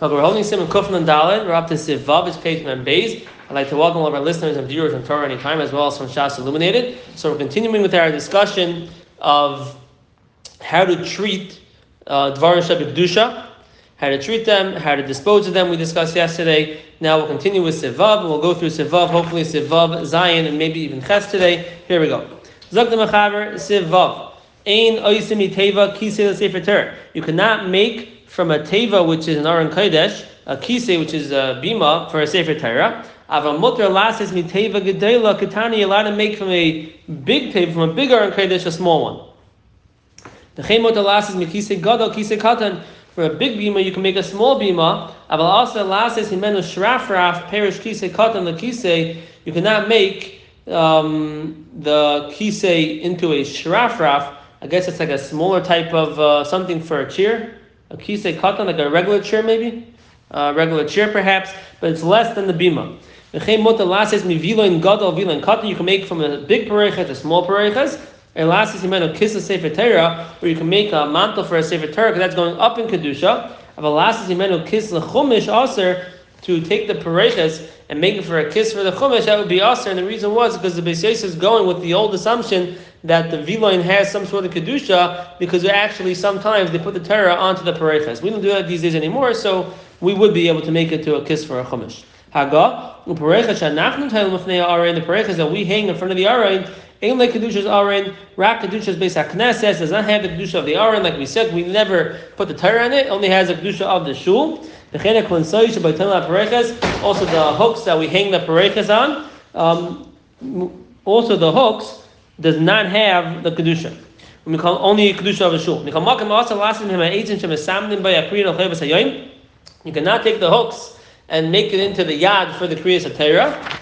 Now we're holding Siman Kufnan and Dalin. We're up to Siv Vav. It's page and Beis. I'd like to welcome all of our listeners and viewers from Torah Anytime, as well as from Shas Illuminated. So we're continuing with our discussion of how to treat Dvarim Shebekdusha, how to treat them, how to dispose of them. We discussed yesterday. Now we'll continue with Siv Vav. We'll go through Siv Vav, hopefully Siv Vav, Zion, and maybe even Ches today. Here we go. Zok D'Mechaber Siv Vav. Ein Oisim Miteva Kisei L'Sefer Torah. You cannot make from a teva, which is an Aron Kodesh, a kisei, which is a bima for a Sefer Torah. Ava mutar lasis miteva gedela katani, allowed to make from a big teva, from a big Aron Kodesh, a small one. Nechem mutar lasis mikisei gadol kisei katan, for a big bima you can make a small bima. Ava also lasis himenu shrafraf perish kisei katan the kisei, you cannot make the kisei into a shrafraf. I guess it's like a smaller type of something for a chair. A kisei katan, like a regular chair, maybe, perhaps, but it's less than the bima. You can make from a big pareiches to small pareiches. Or you can make a mantle for a Sefer Torah, because that's going up in kedusha. To take the pareiches and make it for a kiss for the chumash, that would be aser. And the reason was because the Beis Yosef is going with the old assumption that the vilain has some sort of kedusha, because actually sometimes they put the Torah onto the pareiches. We don't do that these days anymore, so we would be able to make it to a kiss for a chumash. Haga upareiches shanachnu tayel mufnei aron, the pareiches that we hang in front of the aron, ain't like kedusha's aron. Rak kedusha's Beis HaKnesses does not have the kedusha of the aron. Like we said, we never put the Torah on it. Only has the kedusha of the shul. Also the hooks that we hang the pareiches on, also the hooks does not have the kedusha. We call only kedusha of a shul. You cannot take the hooks and make it into the yad for the Kriyas HaTorah.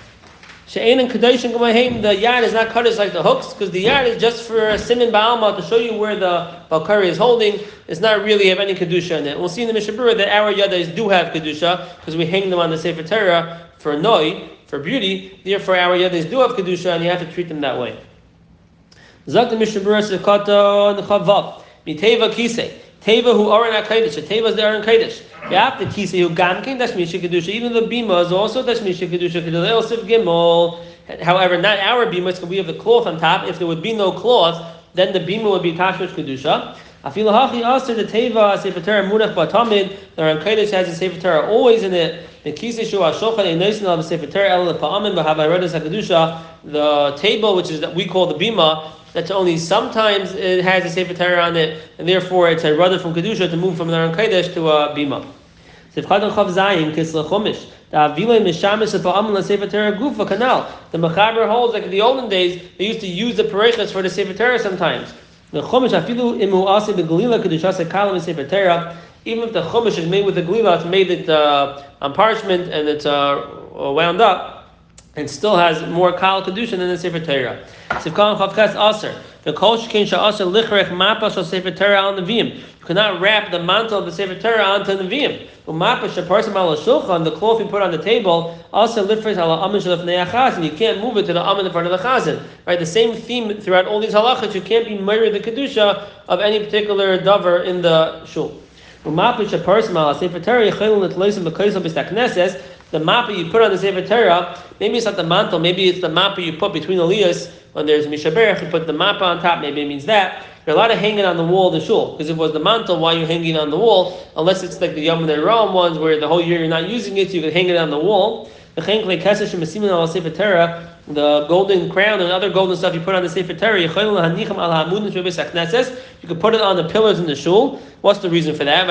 The yad is not cut like the hooks, because the yad is just for siman ba'alma, to show you where the balkari is holding. It's not really have any kedusha in it. We'll see in the Mishnah Berurah that our yadas do have kedusha, because we hang them on the Sefer Torah for noi, for beauty. Therefore, our yadas do have kedusha, and you have to treat them that way. Zok the Mishnah Berurah sekaton chavav miteva kisei. Teva who are in HaKadosh, Teva is the Aron Kodesh. After Kisei who Gamkin Dashmisha Kedusha, even the Bima is also Dashmisha Kedusha Kedusha Elsiv Gimel. However, not our Bima, it's because we have the cloth on top. If there would be no cloth, then the Bima would be Tashmish Kedusha. Afil Hachi also the Teva Sefer Torah Munach Batamid. The Aron Kodesh has the Sefer Torah always in it. The Kisei Shu Ashokhan Einosin Al Sefer Torah El Pa'amin B'Havayrodas HaKedusha. The table, which is that we call the Bima, that's only sometimes it has a Sefer Torah on it, and therefore it's a rather from kedusha to move from an Aron Kodesh to a bima. The Mechaber holds like in the olden days they used to use the pareiches for the Sefer Torah sometimes. The chumash, even if the chumash is made with the galila, it's made it on parchment and it's wound up, and still has more kal kedusha than the Sefer Torah. Sivkan chavkas aser. The kol shekain sha'aser lichrech mapas shal Sefer Torah on the vim. You cannot wrap the mantle of the Sefer Torah onto the vim. Umapas shaparsim ala shulchan, the cloth you put on the table, aser lichrech ala amin shalafnei achazin. You can't move it to the amin in front of the chazin. Right, the same theme throughout all these halachas. You can't be married the kedusha of any particular davar in the shul. Umapas shaparsim ala Sefer Torah yechilun etloisim b'koisel b'stakneses. The mappa you put on the Sefer Torah, maybe it's not the mantle, maybe it's the mappa you put between aliyahs when there's mishaberach, you put the mappa on top, maybe it means that. You're allowed to hang it on the wall of the shul, because if it was the mantle, why are you hanging it on the wall? Unless it's like the Yom HaNeirahim ones, where the whole year you're not using it, so you can hang it on the wall. The golden crown and other golden stuff you put on the Sefer Torah, you can put it on the pillars in the shul. What's the reason for that?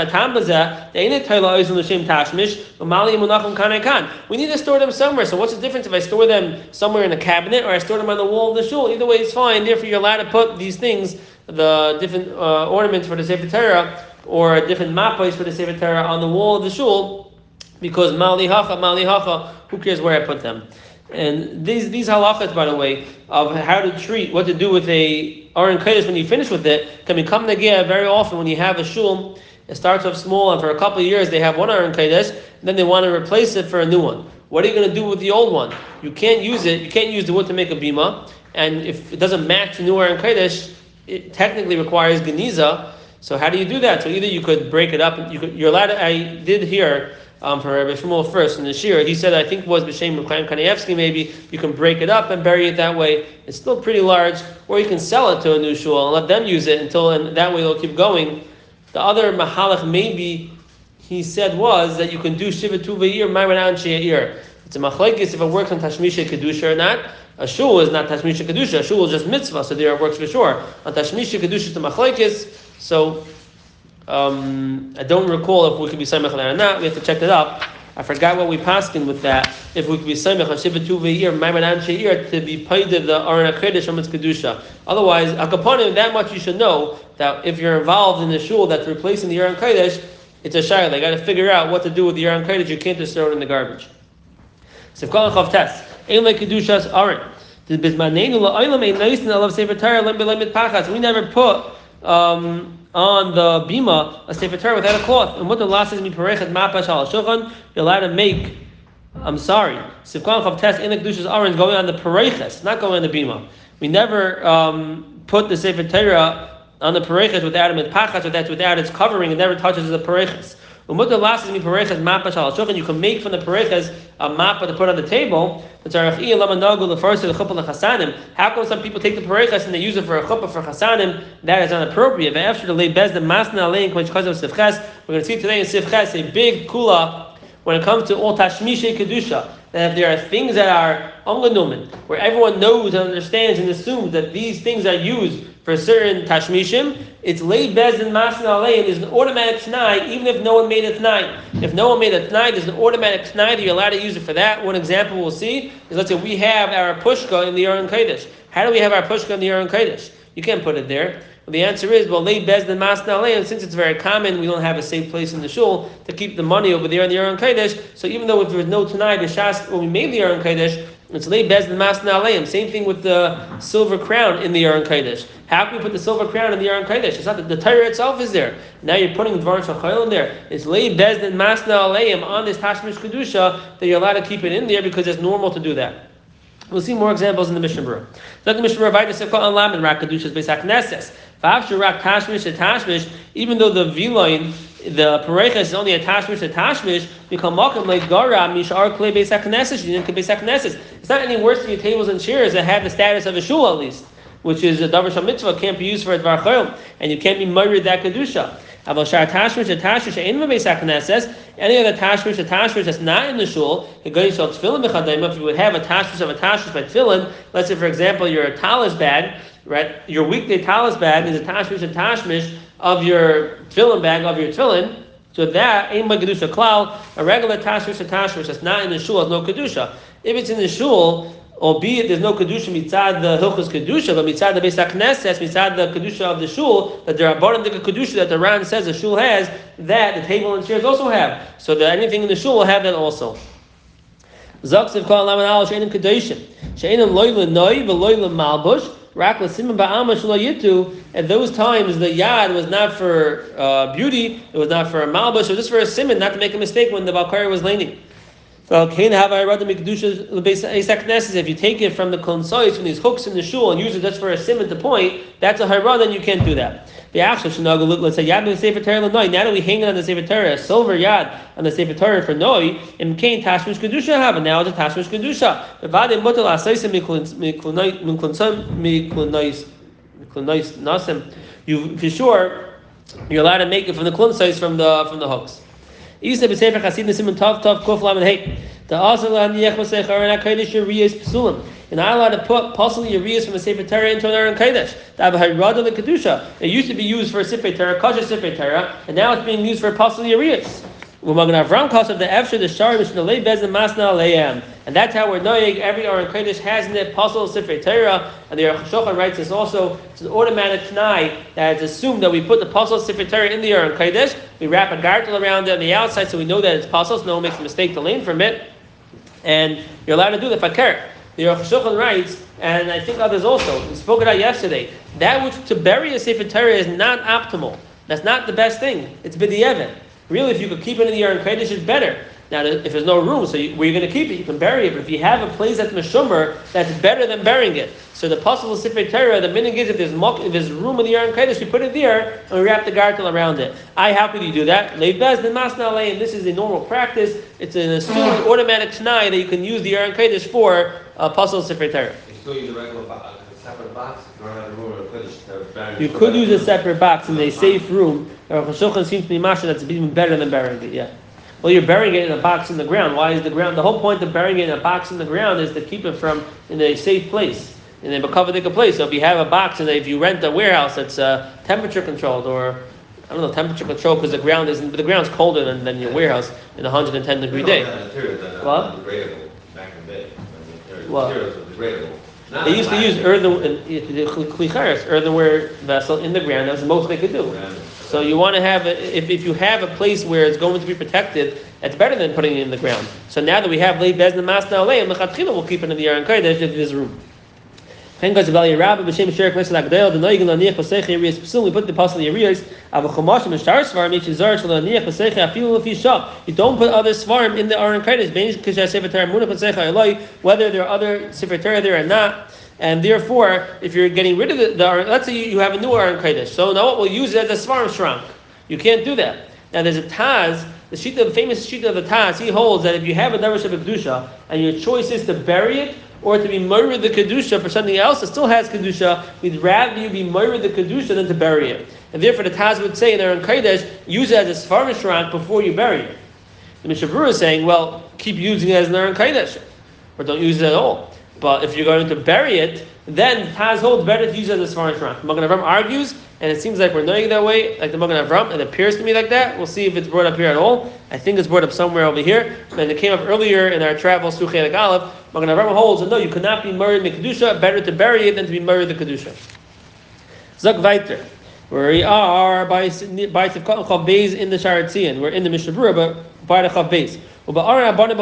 We need to store them somewhere. So what's the difference if I store them somewhere in a cabinet or I store them on the wall of the shul? Either way, it's fine. Therefore, you're allowed to put these things, the different ornaments for the Sefer Torah or different mappos for the Sefer Torah on the wall of the shul, because mali hacha, who cares where I put them? And these halachas, by the way, of how to treat, what to do with a Aron Kodesh when you finish with it, can become negea very often when you have a shul. It starts off small, and for a couple of years they have one Aron Kodesh, and then they want to replace it for a new one. What are you going to do with the old one? You can't use it. You can't use the wood to make a bima, and if it doesn't match the new Aron Kodesh, it technically requires geniza. So how do you do that? So either you could break it up. You're allowed to, I did hear from Rabbi Shmuel first in the Shir, he said, I think it was B'Shem Chaim Kanievsky, maybe you can break it up and bury it that way. It's still pretty large, or you can sell it to a new shul and let them use it until, and that way it'll keep going. The other mahalach maybe he said was that you can do Shiva Tuva'ir, Mairan She'ir. It's a machlekes if it works on Tashmisha Kedusha or not. A shul is not Tashmisha Kedusha, a shul is just mitzvah, so there it works for sure. On Tashmisha Kedusha to machlekes, so I don't recall if we could be Samech on that or not. We have to check that up. I forgot what we passed in with that. If we could be Samech on Shiva Tuva'ir, Mairan She'ir, to be paid to the Aron HaKodesh from its Kedusha. Otherwise, Akaponim, that much you should know, that if you're involved in the shul that's replacing the Aron HaKodesh, it's a shayla. They got to figure out what to do with the Aron HaKodesh. You can't just throw it in the garbage. Sivkal Chav Tes. Ein lekedushas aron. The bismanenu la'olam ein noisin alav sefer Torah lem belemit pachas. We never put on the bima a sefer Torah without a cloth. And what the last is miparechet mapash al shulchan. You're allowed to make. I'm sorry. Sivkal Chav Tes. Ein lekedushas aron going on the pareches, not going on the bima. We never put the sefer Torah on the pareches without a mitpachas, or that's without its covering, it never touches the pareches. Umut last is mi pareches mapash al shulchan. You can make from the pareches a mappa to put on the table. How come some people take the pareches and they use it for a chuppah for chasanim? That is inappropriate. After the lay bez the masna alein which causes sifches. We're going to see today in sifches a big kula when it comes to all tashmishe kedusha. That if there are things that are ongenumen, where everyone knows and understands and assumes that these things are used for certain tashmishim, it's lay bez and masin alein is an automatic t'nai, even if no one made a t'nai. If no one made a t'nai, there's an automatic t'nai that you're allowed to use it for that. One example we'll see is, let's say we have our pushka in the Aron HaKodesh. How do we have our pushka in the Aron HaKodesh? You can't put it there. Well, the answer is, well, lay bez and masin alein, since it's very common, we don't have a safe place in the shul to keep the money over there in the Aron HaKodesh. So even though if there was no t'nai, the shas, when we made the Aron HaKodesh, it's lay bez and masin alein. Same thing with the silver crown in the Aron HaKodesh. How can we put the silver crown in the Aron HaKodesh? It's not that the Torah itself is there. Now you're putting Dvar Shachayil in there. It's lay bez and masin alein on this Tashmish Kedusha that you're allowed to keep it in there because it's normal to do that. We'll see more examples in the Mishnah Berurah. Let the Mishnah Berurah vayda sefka on lamin rak kedushas beis hakneses. V'afshu rak tashmish etashmish. Even though the vilain, the pareches is only a tashmish etashmish, become makom like gara mishar klei beis hakneses. You didn't beis hakneses. It's not any worse than your tables and chairs that have the status of a shul at least, which is a davar shal mitzvah can't be used for a dvar chayil, and you can't be murdered that kedusha. Any other tashmish that's not in the shul, if you would have a tashmish of a tashmish by tefillin, let's say for example your talis bag, right? Your weekday talis bag is a tashmish of your tefillin bag of your tefillin. So that ain't my kedusha klal. A regular tashmish that's not in the shul has no kedusha. If it's in the shul, albeit there's no kedusha mitzad the hilchos kedusha, but mitzad the beis hakneses, mitzad the kedusha of the shul, that there are barandik kedusha that the Ran says the shul has, that the table and chairs also have. So that anything in the shul will have that also. Zaksiv kol laman al she'enim kedushim, she'enim loy lenoi veloy lemalbush rak lesimim ba'amash lo yitu. At those times, the yad was not for beauty, it was not for a malbush, it was just for a simon, not to make a mistake when the balkari was leaning. If you take it from the konsois, from these hooks in the shul, and use it just for a simon to point, that's a hairun, and you can't do that. Let's say now that we hang it on the Sefer Torah, a silver yad on the Sefer Torah for noi, and Cain tashmish kedusha have, and now it's a tashmish kedusha. You for sure you're allowed to make it from the konsois from the hooks. Isa b'sefer chasid nesim tov kof lamed hey. The also l'haniyach b'sefer Aron HaKodesh yiriyas psulim. You're not allowed to put possibly yiriyas from a Sefer Torah into an Aron HaKodesh. That b'hayrada l'kedusha. It used to be used for Sefer Torah, kosher Sefer Torah, and now it's being used for possibly yiriyas. U'magen Avram calls of the efshar the shari mishnalei bez and masna aleim. And that's how we're knowing every Aron HaKodesh has in it possible Sefer Torah. And the Aruch HaShulchan writes this also. It's an automatic t'nai that it's assumed that we put the possible Sefer Torah in the Aron HaKodesh. We wrap a gartel around it on the outside so we know that it's possible, so no one makes a mistake to lean from it. And you're allowed to do the fakir. The Aruch HaShulchan writes, and I think others also, we spoke about yesterday, that which to bury a Sefer Torah is not optimal. That's not the best thing. It's b'di'evet. Really, if you could keep it in the Aron HaKodesh, it's better. Now, if there's no room, so where you're going to keep it, you can bury it. But if you have a place that's meshumer, that's better than burying it. So the possible Sifrei Torah, the meaning is if there's room in the Aron Kodesh, we put it there and we wrap the gartel around it. How could you do that? This is a normal practice. It's an assumed automatic Tanai that you can use the Aron Kodesh for possible Sifrei Torah. You could use a separate box in a safe room. Chashuchan seems to be masha that's even better than burying it. Yeah. Well, you're burying it in a box in the ground. Why is the ground? The whole point of burying it in a box in the ground is to keep it from in a safe place, in a covered place. So if you have a box and if you rent a warehouse that's temperature controlled, or I don't know, temperature controlled because the ground isn't. But the ground's colder than your warehouse in a 110 degree day. Well, degradable back in the day. Materials were degradable. They used to use earthenware vessel in the ground. That was the most they could do. So you want to have, if you have a place where it's going to be protected, that's better than putting it in the ground. So now that we have Lei Bezna Masna Olei, Mechatchila will keep it in the Aron Kodesh if there's room. We put the Pasal Yeriyos. You don't put other Svarim in the Aron Kodesh, whether there are other Sefer Torah there or not. And therefore, if you're getting rid of let's say you have a new Aron Kodesh, so now we'll use it as a Svarim Shrank. You can't do that. Now there's a Taz, the famous Shita of the Taz, he holds that if you have a Darash of a Kedusha and your choice is to bury it, or to be murdered the Kedusha for something else that still has Kedusha, we'd rather you be murdered the Kedusha than to bury it. And therefore the Taz would say in Aron Kodesh, use it as a Svarim Shrank before you bury it. The Mishnah Berurah is saying, well, keep using it as an Aron Kodesh, or don't use it at all. But if you're going to bury it, then Taz holds better to use it as a Svarim Shrank. Magen Avram argues, and it seems like we're knowing it that way, like the Magen Avram, it appears to me like that. We'll see if it's brought up here at all. I think it's brought up somewhere over here. And it came up earlier in our travels through Chelik Aleph. Magen Avram holds that no, you cannot be murdered the Kedusha, better to bury it than to be murdered the Kedusha. Zok Viter. We are by Tzivkot Chav Beis in the Sha'ar Tzion. We're in the Mishnah Berurah, but by the Chav Beis. The Aron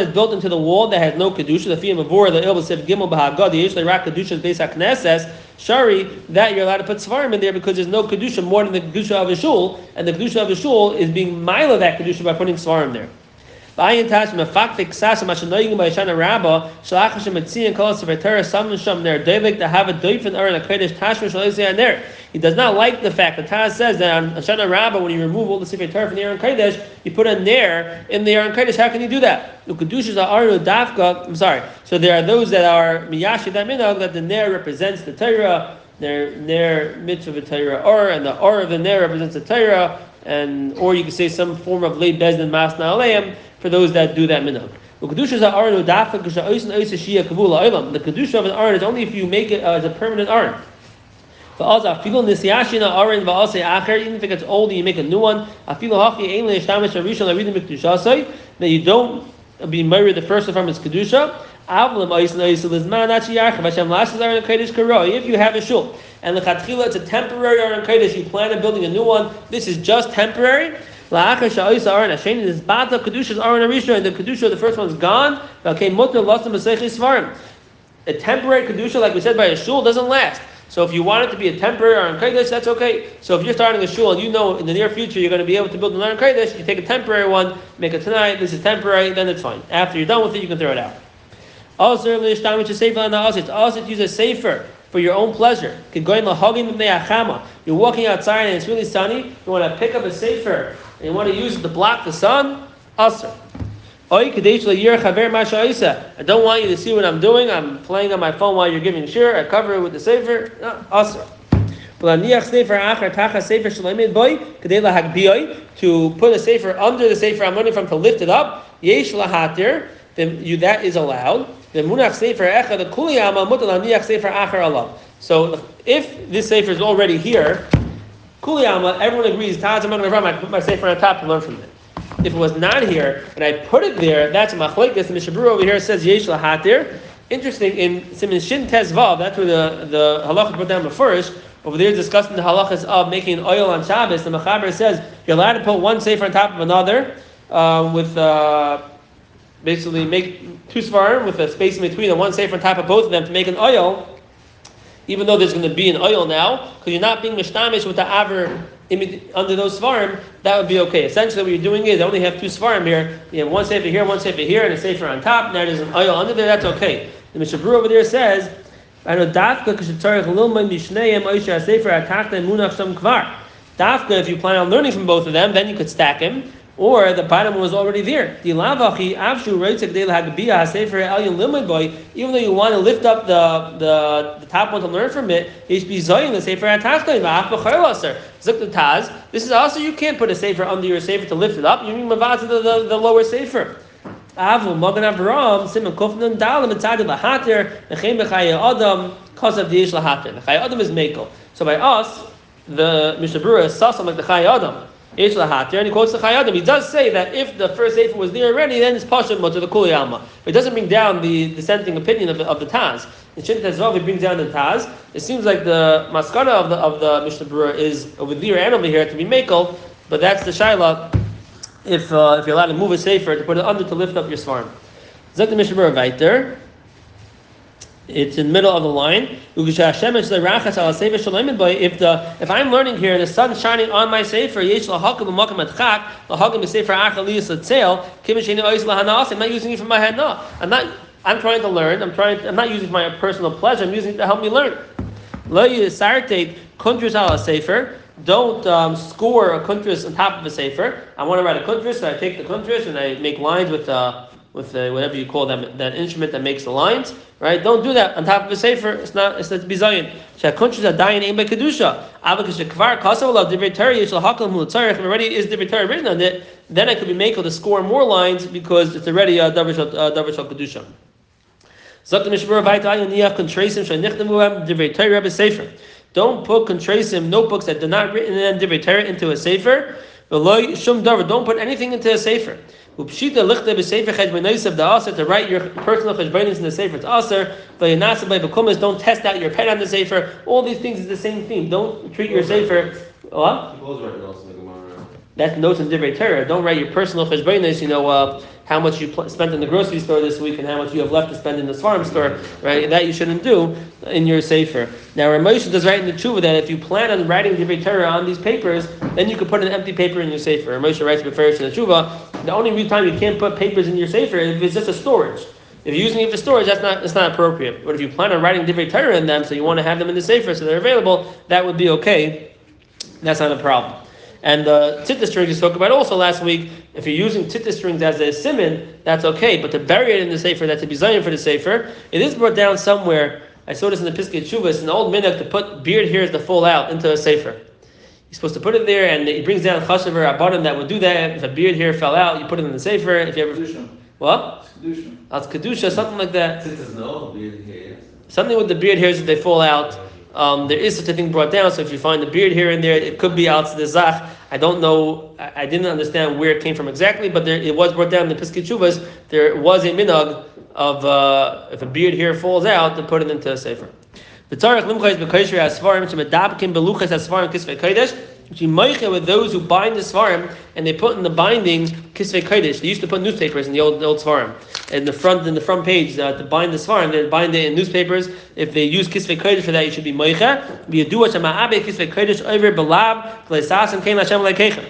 is built into the wall that has no kedusha. The Fiyam Avor, the Ilbasif Gimel Bahagad, the Yishlei Rak Kedusha Beis Hakneses. Shari, that you're allowed to put svarim in there because there's no kedusha more than the kedusha of a shul, and the kedusha of a shul is being mila that kedusha by putting svarim there. He does not like the fact that Taz says that on Hashanah Rabbah, when you remove all the Sifrei Torah from the Aron Kodesh, you put a ner in the Aron Kodesh. How can you do that? So there are those that are miyashi that minog, that the ner represents the Torah, ner mitzvah Torah or, and the or of the ner represents the Torah, and or you could say some form of Lei Bezna Masna Aleim for those that do that minog. The kedusha of an aron is only if you make it as a permanent aron. Even if it gets old and you make a new one, that you don't be married the first from its kedusha. If you have a shul and lechatchila it's a temporary aron kodesh, you plan on building a new one. This is just temporary. The kedusha of the first one's gone. A temporary kedusha, like we said, by a shul doesn't last. So if you want it to be a temporary Aron Kodesh, that's okay. So if you're starting a shul and you know in the near future you're going to be able to build an Aron Kodesh, you take a temporary one, make it tonight, this is temporary, then it's fine. After you're done with it, you can throw it out. Also, it's also to use a sefer for your own pleasure. You're walking outside and it's really sunny, you want to pick up a sefer and you want to use it to block the sun, also. I don't want you to see what I'm doing. I'm playing on my phone while you're giving shir. I cover it with the sefer. No, asr. To put a sefer under the sefer I'm running from to lift it up. That is allowed. So if this sefer is already here, everyone agrees. I put my sefer on top and learn from it. If it was not here, and I put it there, that's a machlekes. The Mishnah Berurah over here says yesh lahatir. Interesting, in Siman Shin Tes Vav, that's where the halachas brought down first. Over there discussing the halachas of making oil on Shabbos, the Mechaber says you're allowed to put one sefer on top of another, basically make two svarim with a space in between and one sefer on top of both of them to make an oil, even though there's going to be an oil now, because you're not being mishtamish with the aver under those Svarim, that would be okay. Essentially, what you're doing is, I only have two Svarim here. You have one Sefer here, one Sefer here, and a Sefer on top, and that is an Oyel under there. That's okay. The Mishnah Berurah over there says, I know Dafka Kashatarich Lilman Mishneim Oisha Sefer Atachta Munach Sham Kvar. Dafka, if you plan on learning from both of them, then you could stack him, or the bottom was already there. Even though you want to lift up the top one to learn from it, this is also, you can't put a sefer under your sefer to lift it up. You mean mavaz to the lower sefer. Is mekel. So by us, the Mishnah Berurah saw something like the Chai Adam. And he quotes the Chai Adam. He does say that if the first Sefer was there already, then it's Pasha to the Kuli Alma. But it doesn't bring down the dissenting opinion of the Taz. In Shinta as well, he brings down the Taz. It seems like the Maskana of the Mishnah Berurah is over there and over here to be Mekel, but that's the Shaila if you're allowed to move a Sefer, to put it under to lift up your Svarim. Zek the Mishnah Berurah right there. It's in the middle of the line. If I'm learning here and the sun's shining on my sefer, I'm not using it for my hana. I'm trying to learn. I'm not using it for my personal pleasure. I'm using it to help me learn. Don't score a kuntris on top of a sefer. I want to write a kuntris, so I take the kuntris and I make lines with whatever you call them, that instrument that makes the lines, right? Don't do that on top of a sefer. It's not bizayin. If already is divrei written on it, then I could be makel to score more lines because it's already a davar shel kedusha. Don't put contrasim notebooks that are not written in divrei Torah into a sefer. Don't put anything into a sefer. To write your personal cheshbonos in the sefer, it's aser. Don't test out your pen on the sefer. All these things is the same theme. Don't treat your sefer. What? That's notes in divrei Torah. Don't write your personal cheshbonos. How much you spent in the grocery store this week and how much you have left to spend in the farm store, right? That you shouldn't do in your sefer. Now, Ramosha does write in the tshuva that if you plan on writing divrei Torah on these papers, then you could put an empty paper in your sefer. Ramosha writes beferish in the tshuva. The only time you can't put papers in your sefer is if it's just a storage. If you're using it for storage, that's not appropriate. But if you plan on writing divrei Torah in them, so you want to have them in the sefer so they're available, that would be okay. That's not a problem. And the tittus strings we spoke about also last week, if you're using tittus strings as a siman, that's okay. But to bury it in the sefer, that's a bizayon for the sefer. It is brought down somewhere. I saw this in the Piskei Teshuvah. It's an old minhag to put beard hairs to fall out into a sefer. You're supposed to put it there, and it brings down chashav or rabbanim that would do that. If a beard hair fell out, you put it in the sefer. If you ever kedusha. What? Kedusha. That's kedusha, something like that. Tittus no beard hairs. Something with the beard hairs that they fall out. There is such a thing brought down, so if you find the beard here and there, it could be out to the zach. I don't know, I didn't understand where it came from exactly, but there, it was brought down in the Piskei Teshuvah. There was a minhag of if a beard here falls out, to put it into a sefer. With those who bind the svarim and they put in the bindings kisvei kodesh. They used to put newspapers in the old svarim in the front page to bind the svarim. They bind it in newspapers. If they use kisvei kodesh for that, you should be moicha. Be a do Hashem ha'abed kisvei kodesh over belab leisas and kein Hashem leikeichem.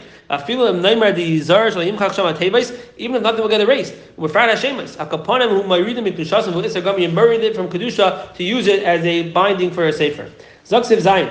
Even if nothing will get erased, we're fried Hashemis. Akaponim who may read them in kedusha will iser gami and buried it from kedusha to use it as a binding for a sefer. Zaksiv zayin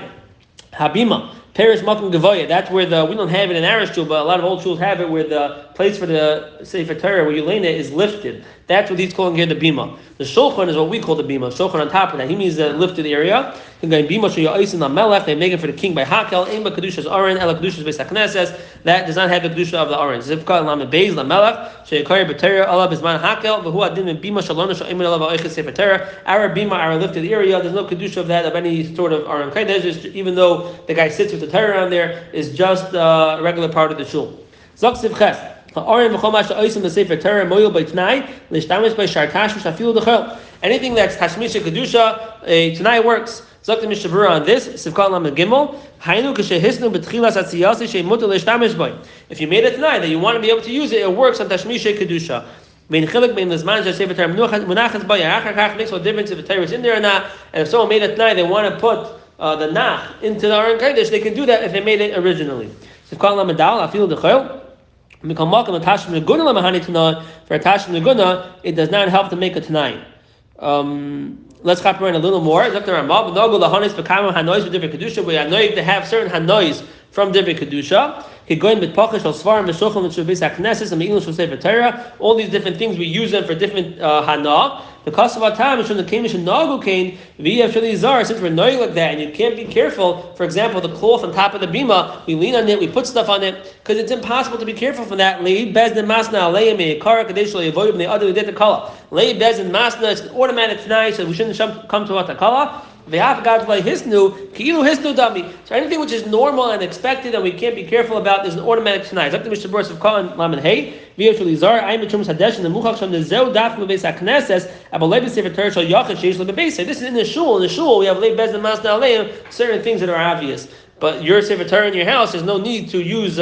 habima. Perish Makum Gavoya, that's where we don't have it in our shul, but a lot of old shuls have it where the place for the Sefer Torah, where you lay it, is lifted. That's what he's calling here the Bima. The Shulchan is what we call the Bima. Shulchan on top of that. He means the lifted area. They make it for the king by Hakel. Imba Kedusha's Oren, Ela Kedusha's Beis HaKnesses. That does not have the Kedusha of the Oren. Zivka Lama Beis, Lamelech, Sheyakari B'Torah, Allah B'Zman Hakel, V'hu Adin Bima Shalona Sha'imid Allah Ba'Oiches Sefer Torah. Our Bima, our lifted area. There's no Kedusha of that, of any sort of Oren Kodesh, even though the guy sits with the Torah on there, is just a regular part of the shul. Zaksiv Ches. Anything that's Tashmisha Kedusha, Tanai works. Zok the Mishnah Berurah on this, Sivkal Lamed Gimel. If you made it tonight that you want to be able to use it, it works on Tashmisha Kedusha. Makes no difference if the Torah is in there or not. And if someone made it tonight, they want to put the nach into the Aron Kodesh, they can do that if they made it originally. So for a Tashim Neguna, it does not help to make a Tanai. Let's hop around a little more. They have certain hanois from different kedusha. All these different things we use them for different hana. The cost of our time is from the kemish and nagu kain. We have shuli zar since we're knowing like that, and you can't be careful. For example, the cloth on top of the bima, we lean on it, we put stuff on it, because it's impossible to be careful for that. Lei bezin masna lei meikara kadeshli avoyim the other takala. Lei bezin masna it's an automatic tonight, so we shouldn't come to a takala. So anything which is normal and expected and we can't be careful about is an automatic tonight. Like the Mishnah Berurah of Kohen Lamed Hey, this is in the shul. In the shul we have lei bezin masna aleim, certain things that are obvious. But your sefer Torah in your house, there's no need to use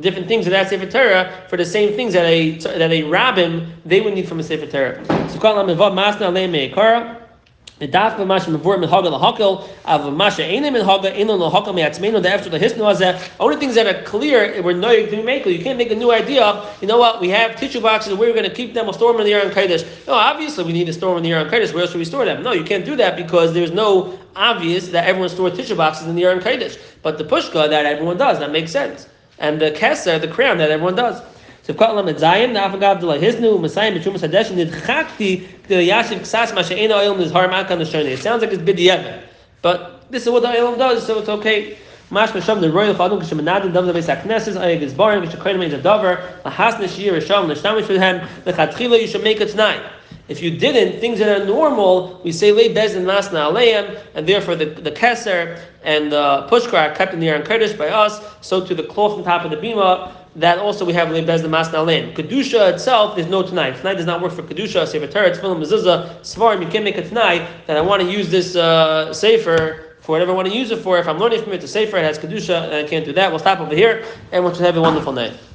different things in that sefer Torah for the same things that a rabbin they would need from a sefer Torah. So Kohen Lamed Vav masna aleim meikara. The only things that are clear were no, you can't make a new idea. You know what? We have tissue boxes. Where are we going to keep them? We'll store them in the Aron Kodesh. No, obviously we need to store them in the Aron Kodesh. Where else should we store them? No, you can't do that because there's no obvious that everyone stores tissue boxes in the Aron Kodesh. But the pushka that everyone does, that makes sense. And the keser, the crown that everyone does. So it sounds like it's b'di'evet, but this is what the Olam does, so it's okay. You should make a t'nai. If you didn't, things that are normal, we say lei bezin masna aleim, and therefore the keser and the pushkar are kept in the Aron Kodesh by us. So to the cloth on top of the bima, that also we have lei bezin masna aleim. Kedusha itself, there's no tonight. Tonight does not work for kedusha. Sefer Torah, tefillah, mezuzah, svarim. You can't make a tonight that I want to use this sefer for whatever I want to use it for. If I'm learning from it, to sefer it has kedusha, and I can't do that. We'll stop over here, and we'll just have a wonderful night.